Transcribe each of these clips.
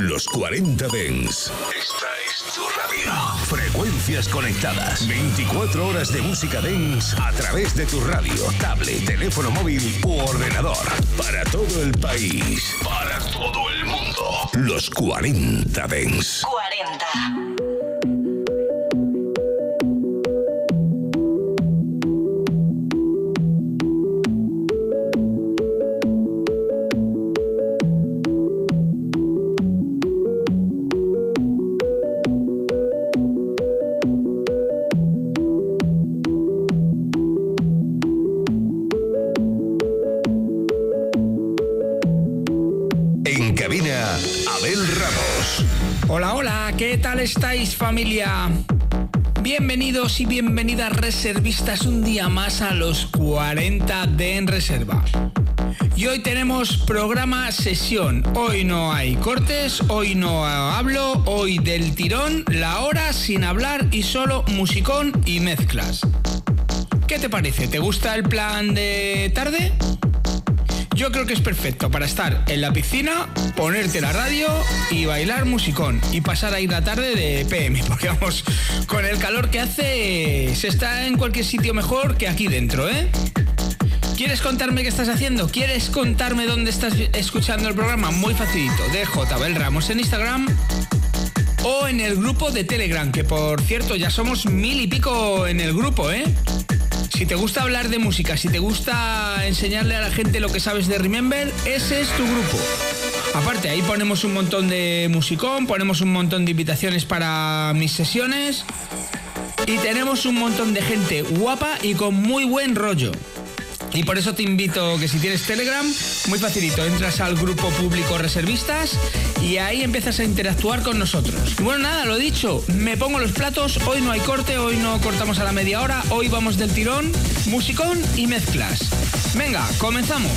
Los 40 Dance. Esta es tu radio. Frecuencias conectadas. 24 horas de música dance a través de tu radio, tablet, teléfono móvil u ordenador. Para todo el país. Para todo el mundo. Los 40 Dance. 40. Abel Ramos. Hola, hola, ¿qué tal estáis, familia? Bienvenidos y bienvenidas, reservistas, un día más a Los 40 Dance Reserva. Y hoy tenemos programa sesión. Hoy no hay cortes, hoy no hablo, hoy del tirón, la hora sin hablar y solo musicón y mezclas. ¿Qué te parece? ¿Te gusta el plan de tarde? Yo creo que es perfecto para estar en la piscina, ponerte la radio y bailar musicón. Y pasar ahí la tarde de PM, porque vamos, con el calor que hace, se está en cualquier sitio mejor que aquí dentro, ¿eh? ¿Quieres contarme qué estás haciendo? ¿Quieres contarme dónde estás escuchando el programa? Muy facilito, DJ Abel Ramos en Instagram o en el grupo de Telegram, que por cierto ya somos 1000 y pico en el grupo, ¿eh? Si te gusta hablar de música, si te gusta enseñarle a la gente lo que sabes de Remember, ese es tu grupo. Aparte, ahí ponemos un montón de musicón, ponemos un montón de invitaciones para mis sesiones y tenemos un montón de gente guapa y con muy buen rollo. Y por eso te invito que si tienes Telegram, muy facilito, entras al grupo público Reservistas y ahí empiezas a interactuar con nosotros. Y bueno, nada, lo dicho, me pongo los platos, hoy no hay corte, hoy no cortamos a la media hora, hoy vamos del tirón, musicón y mezclas. Venga, comenzamos.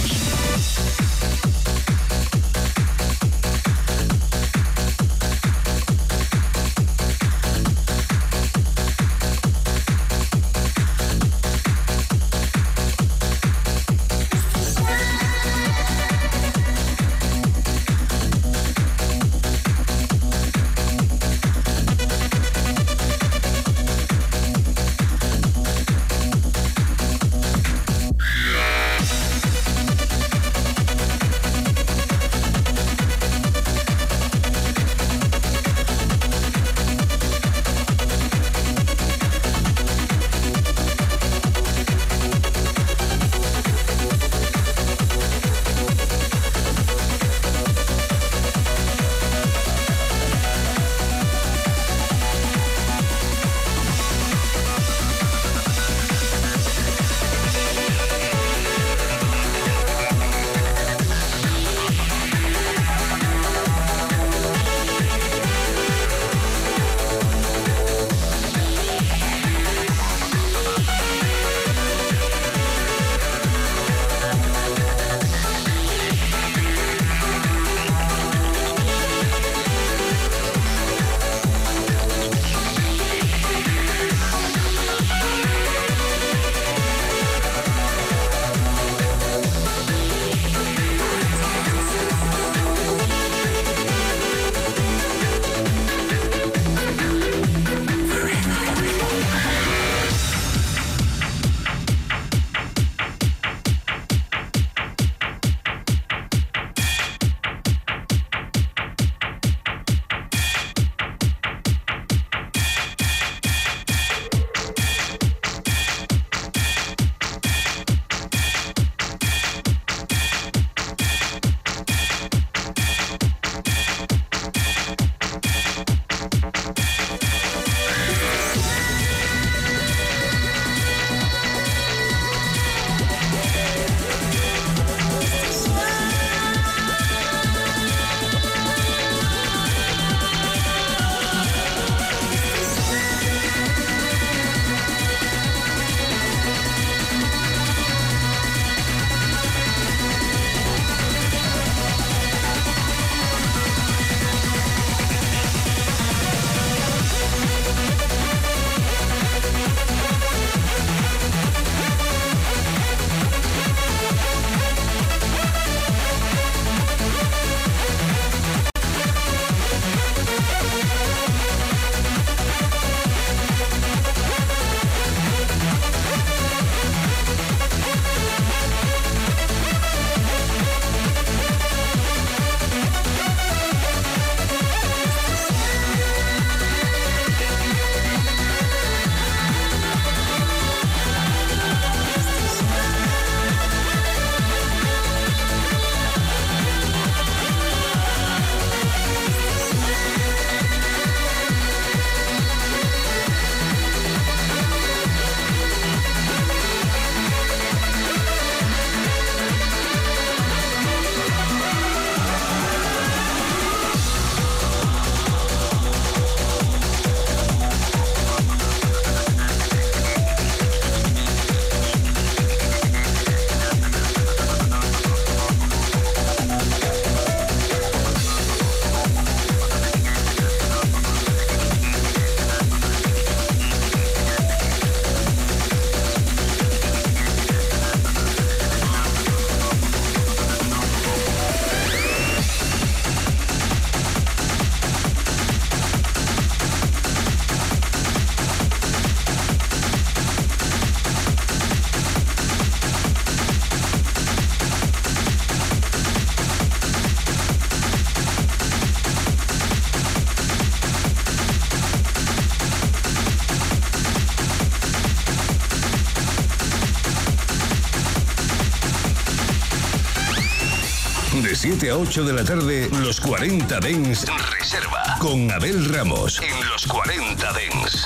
7 a 8 de la tarde, Los 40 Dance Reserva, con Abel Ramos, en Los 40 Dance.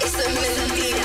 Eso es mentira.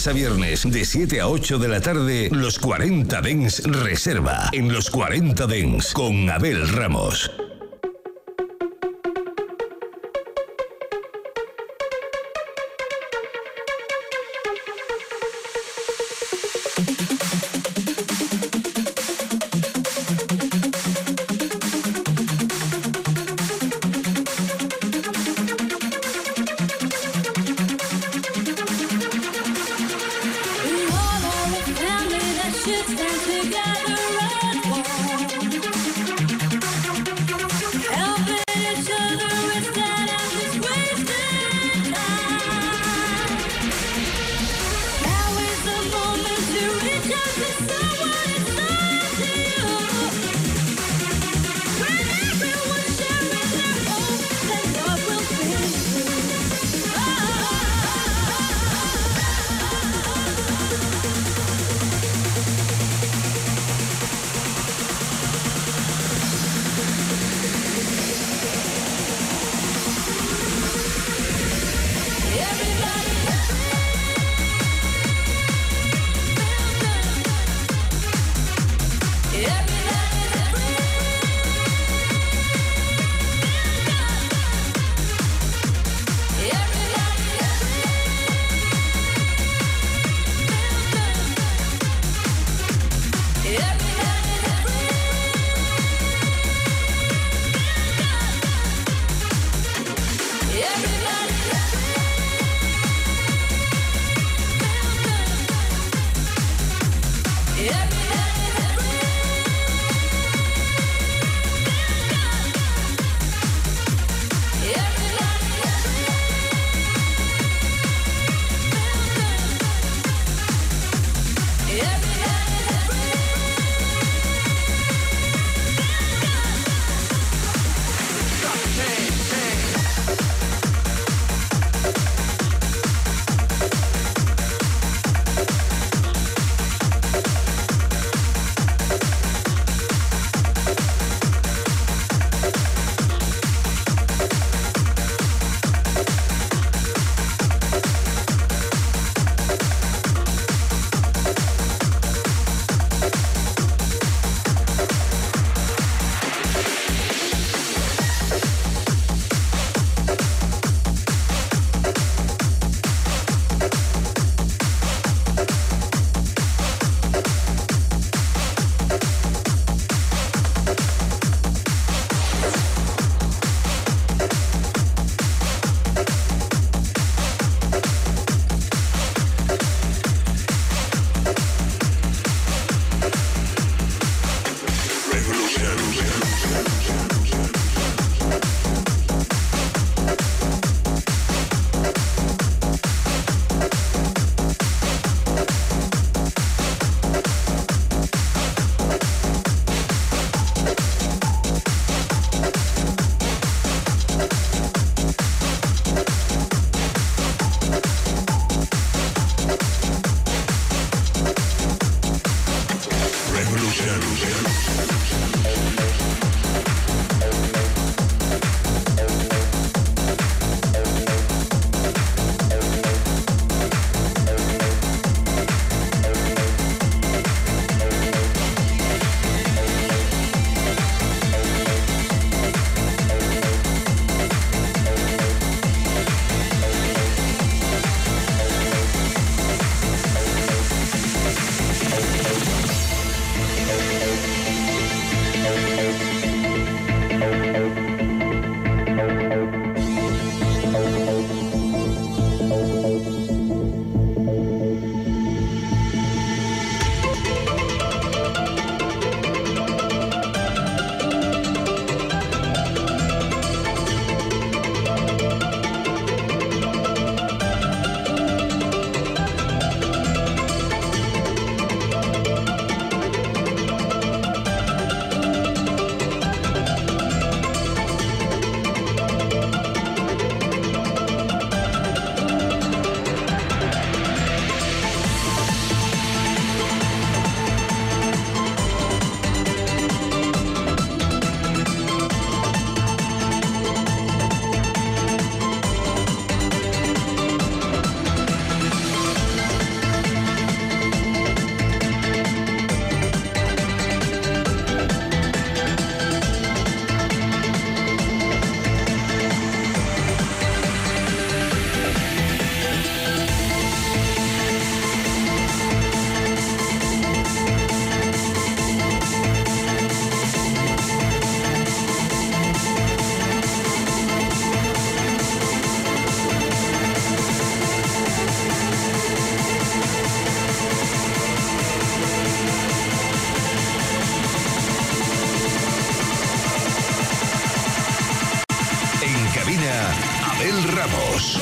lunes a viernes, de 7 a 8 de la tarde, Los 40 Dance Reserva, en Los 40 Dance, con Abel Ramos. Let's dance together as one. En cabina, Abel Ramos.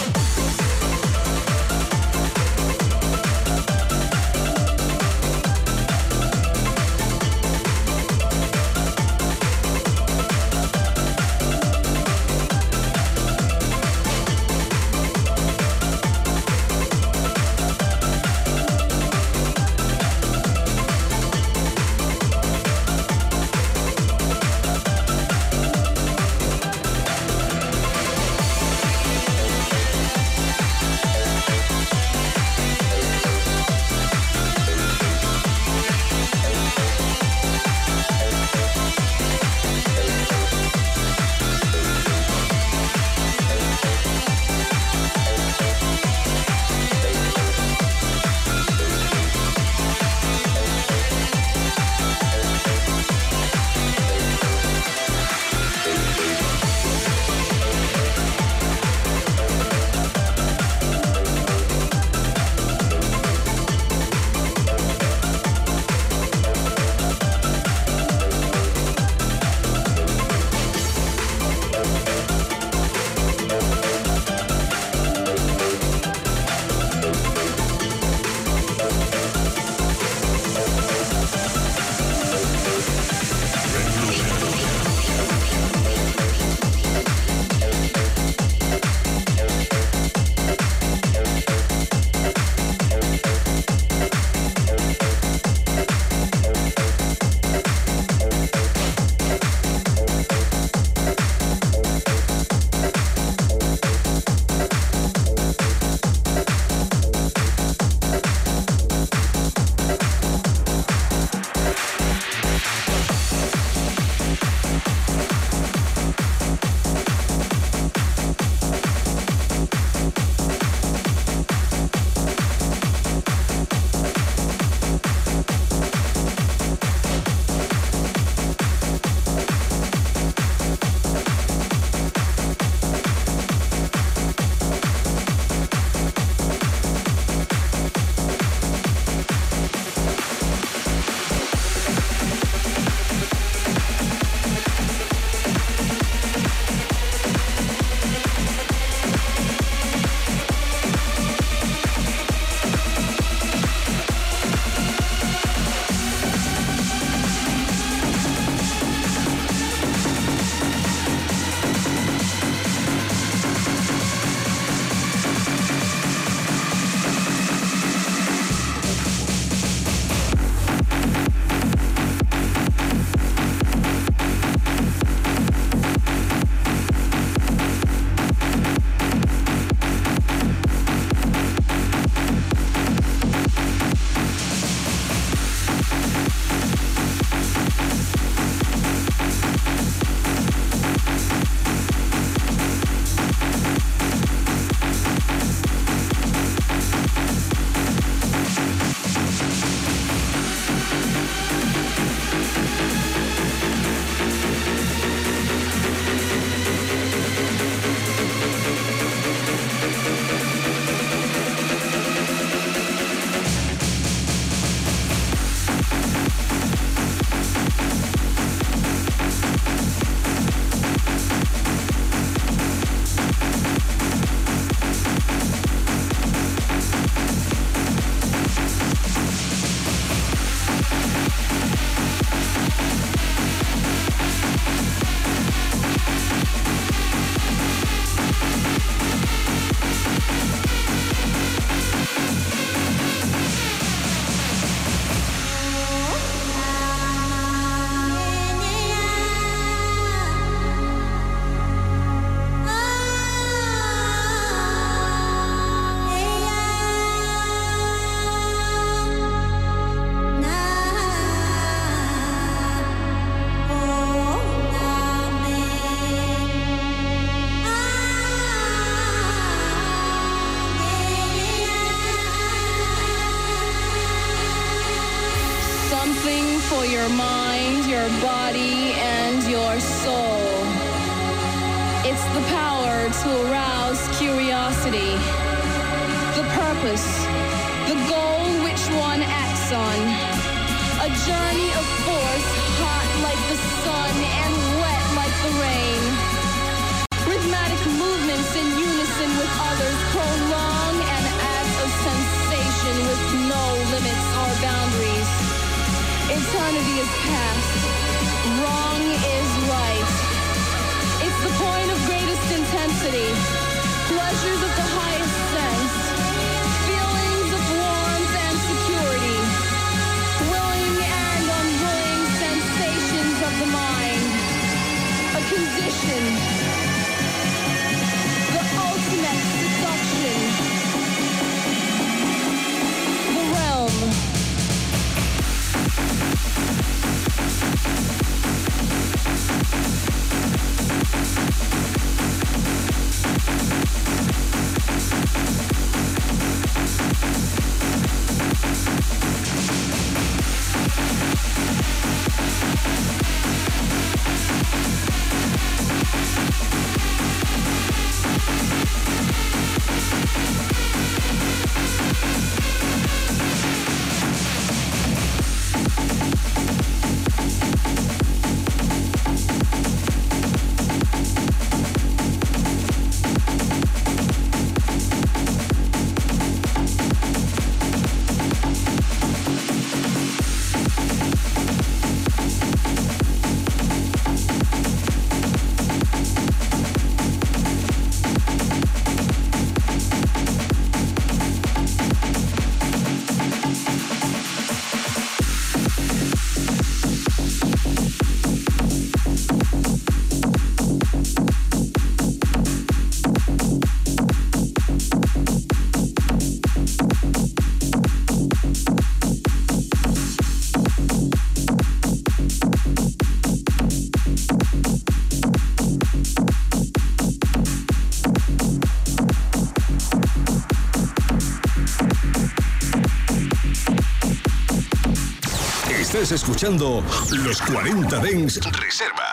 Estás escuchando Los 40 Dance Reserva.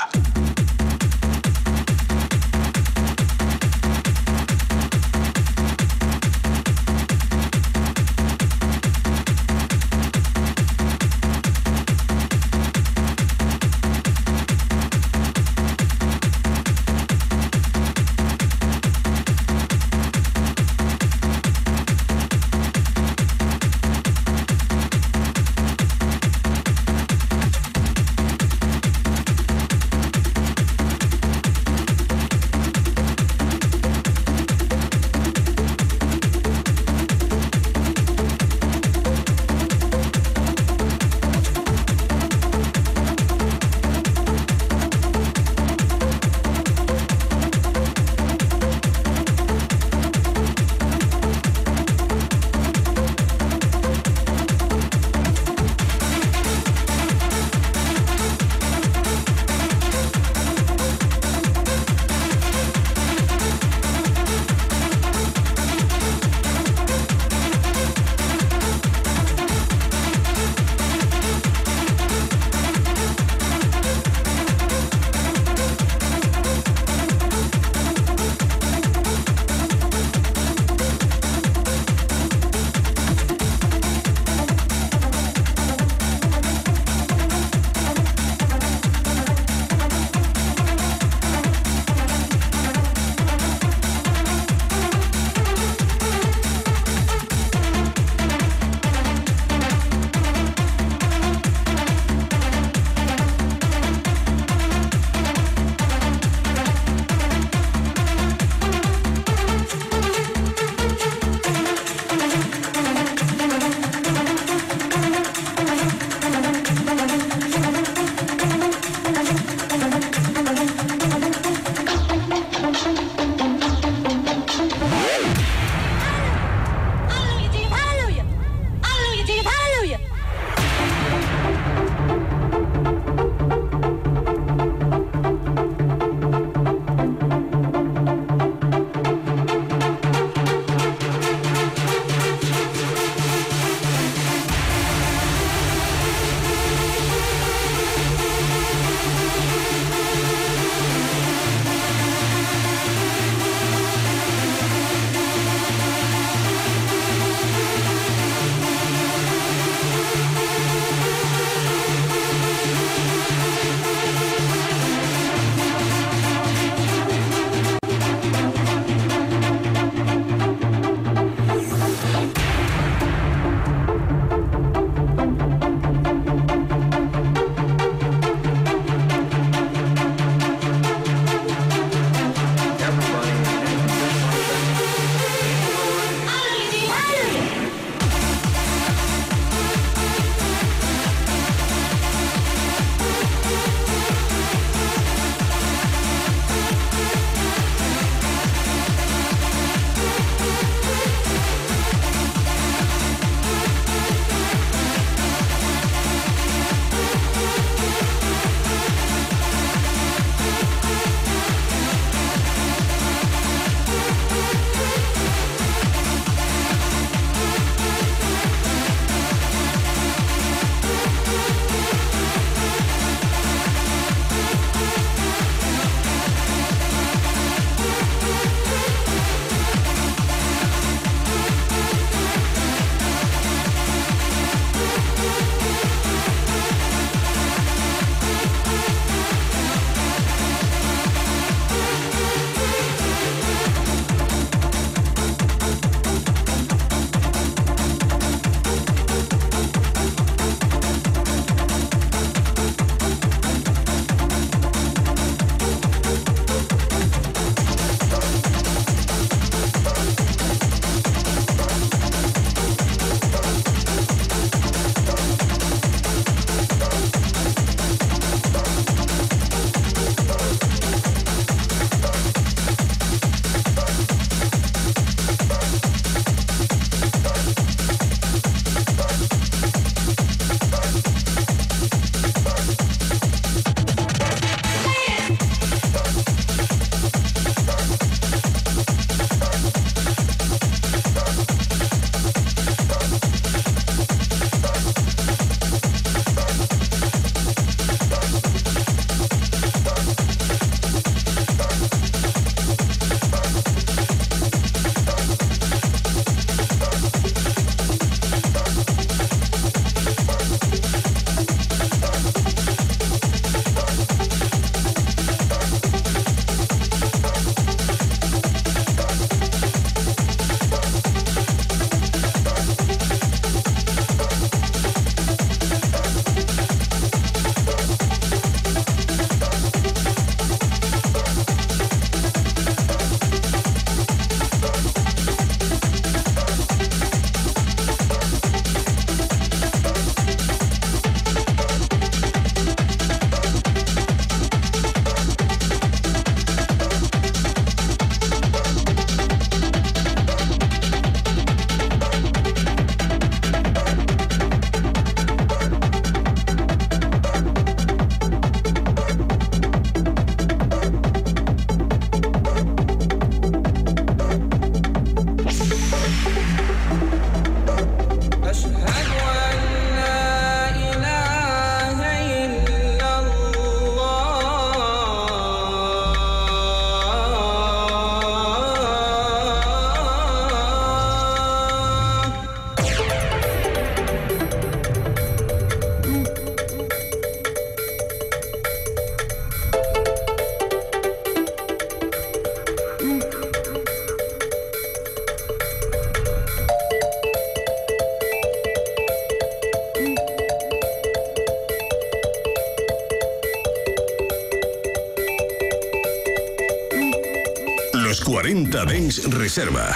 Los 40 Dance Reserva.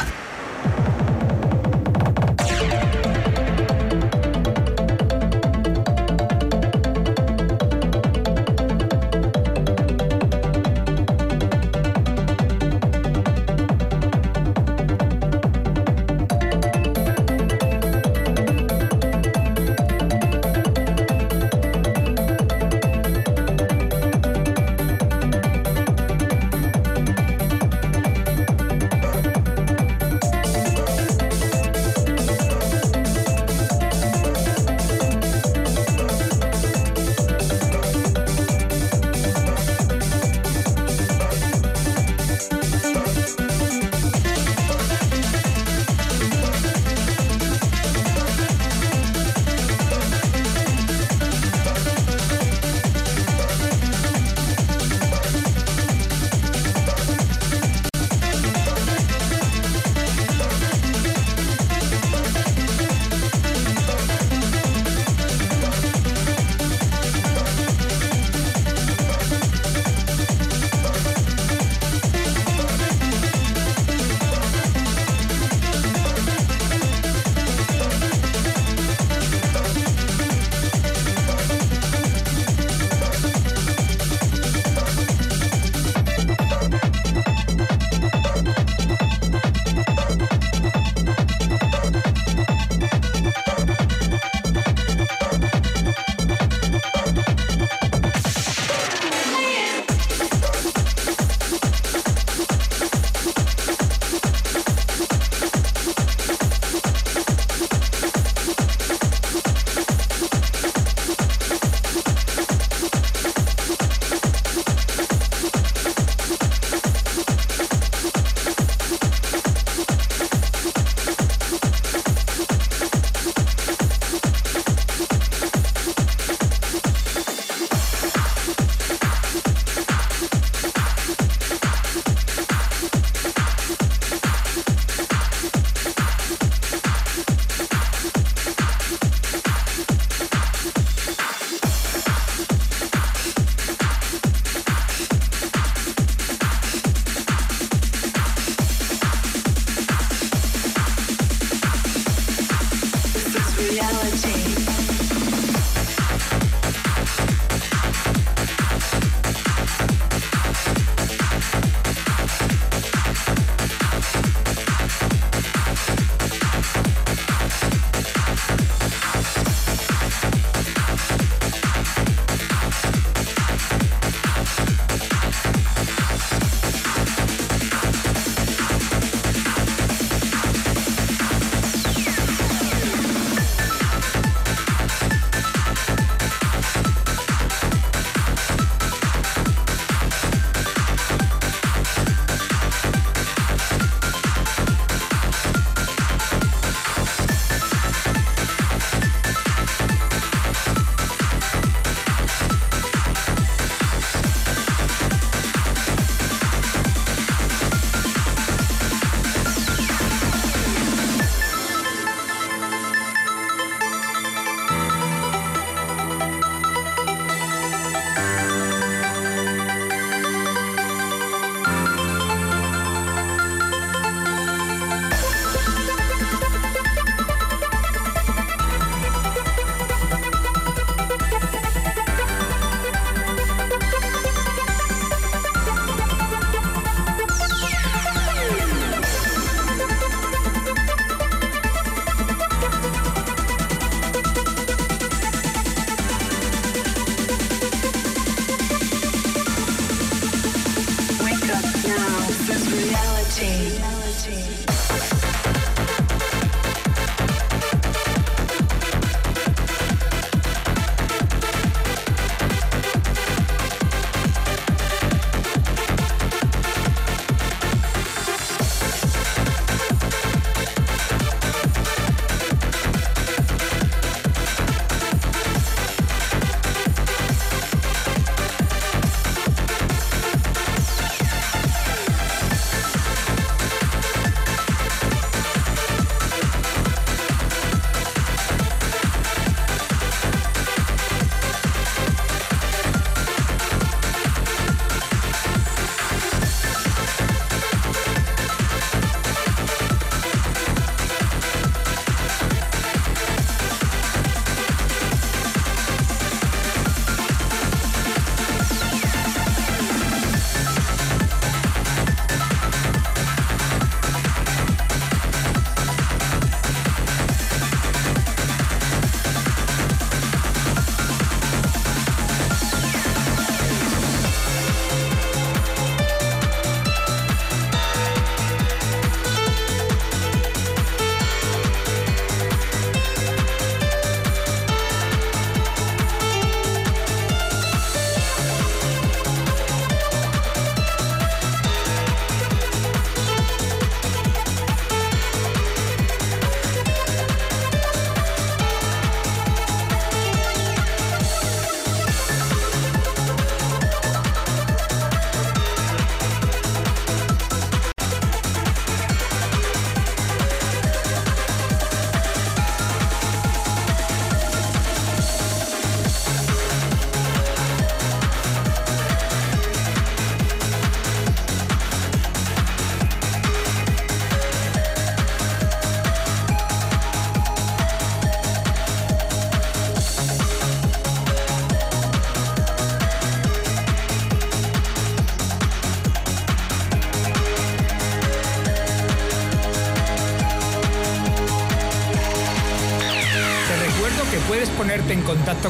puedes ponerte en contacto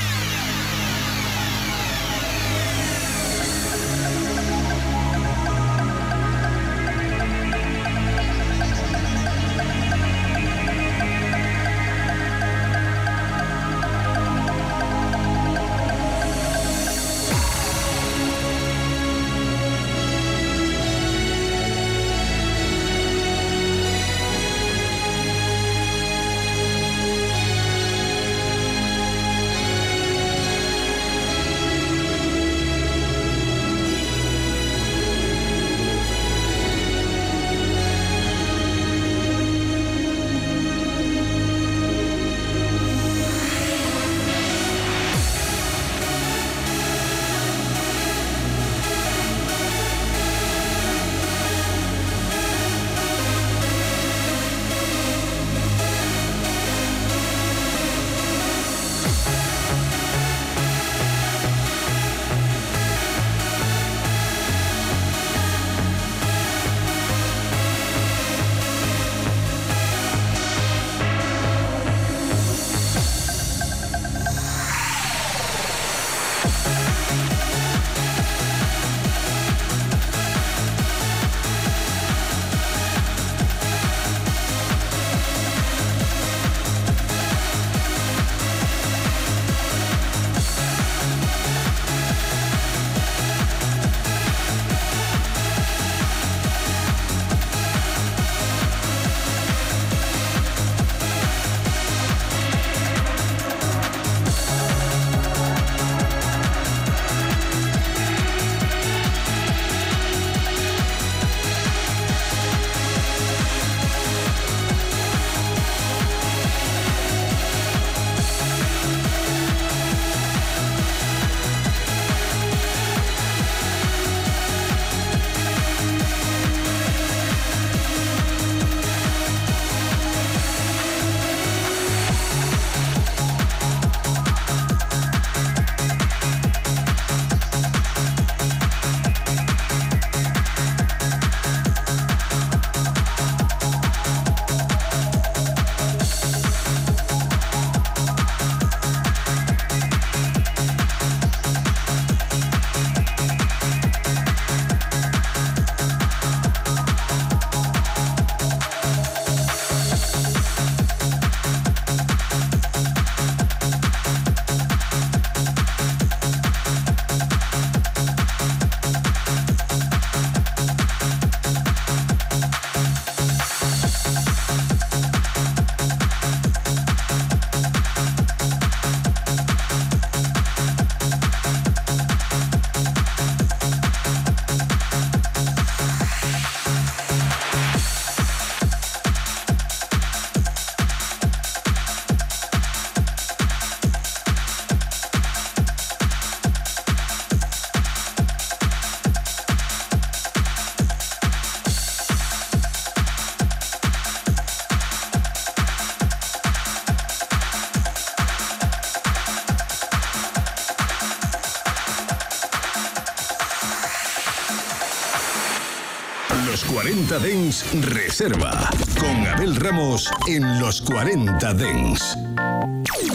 Los 40 Dance Reserva, con Abel Ramos en Los 40 Dance. Woo!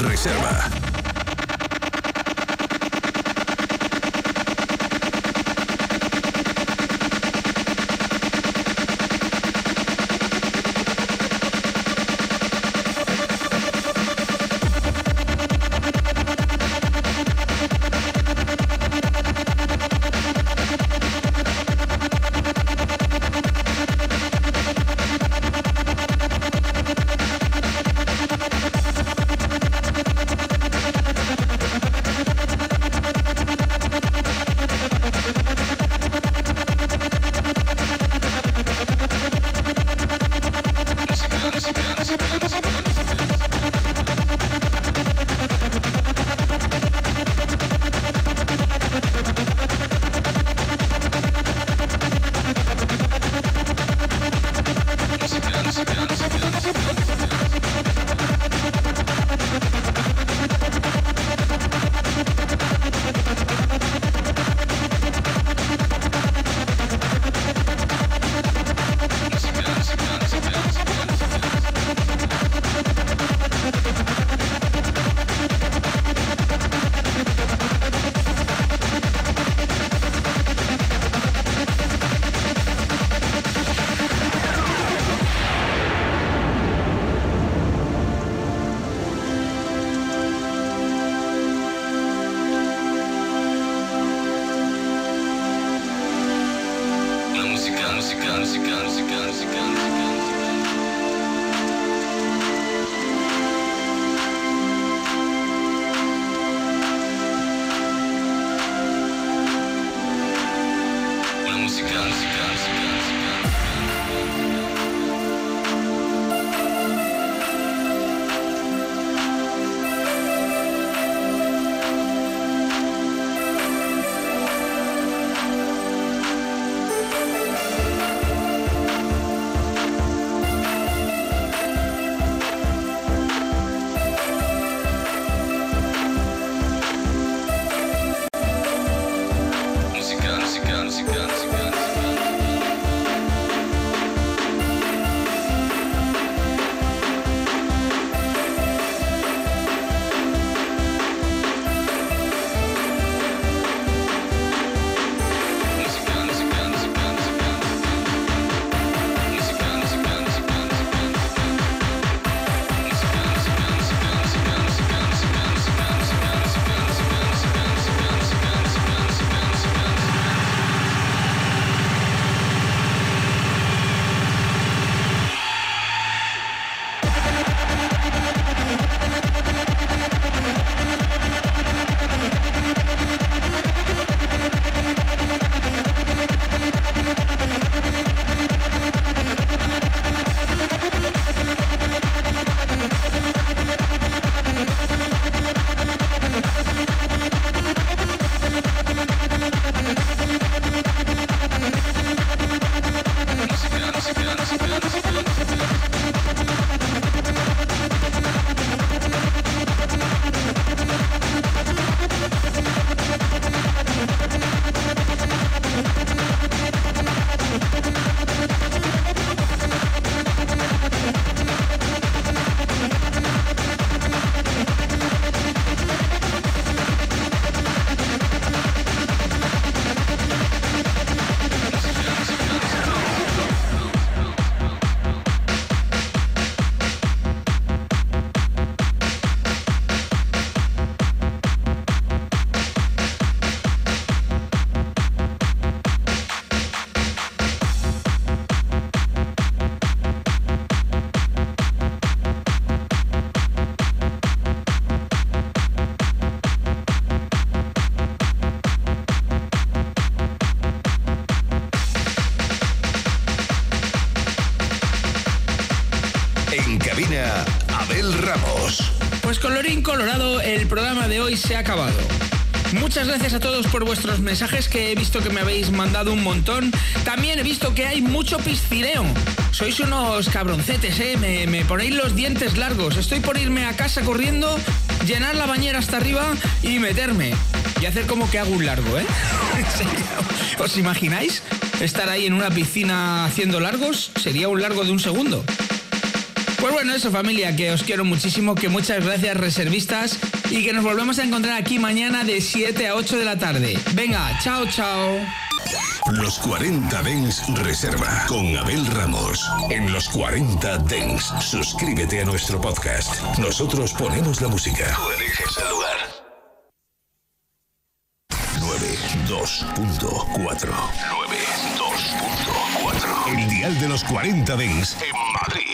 Reserva. Abel Ramos. Pues colorín colorado, el programa de hoy se ha acabado. Muchas gracias a todos por vuestros mensajes, que he visto que me habéis mandado un montón. También he visto que hay mucho piscineo. Sois unos cabroncetes, me ponéis los dientes largos. Estoy por irme a casa corriendo, llenar la bañera hasta arriba y meterme. Y hacer como que hago un largo, ¿eh? ¿Os imagináis estar ahí en una piscina haciendo largos? Sería un largo de un segundo. Pues bueno, eso, familia, que os quiero muchísimo, que muchas gracias, reservistas, y que nos volvemos a encontrar aquí mañana de 7 a 8 de la tarde. Venga, chao, chao. Los 40 Dance Reserva con Abel Ramos. En Los 40 Dance, suscríbete a nuestro podcast. Nosotros ponemos la música. Tú eliges el lugar. 92.4. El dial de Los 40 Dance en Madrid.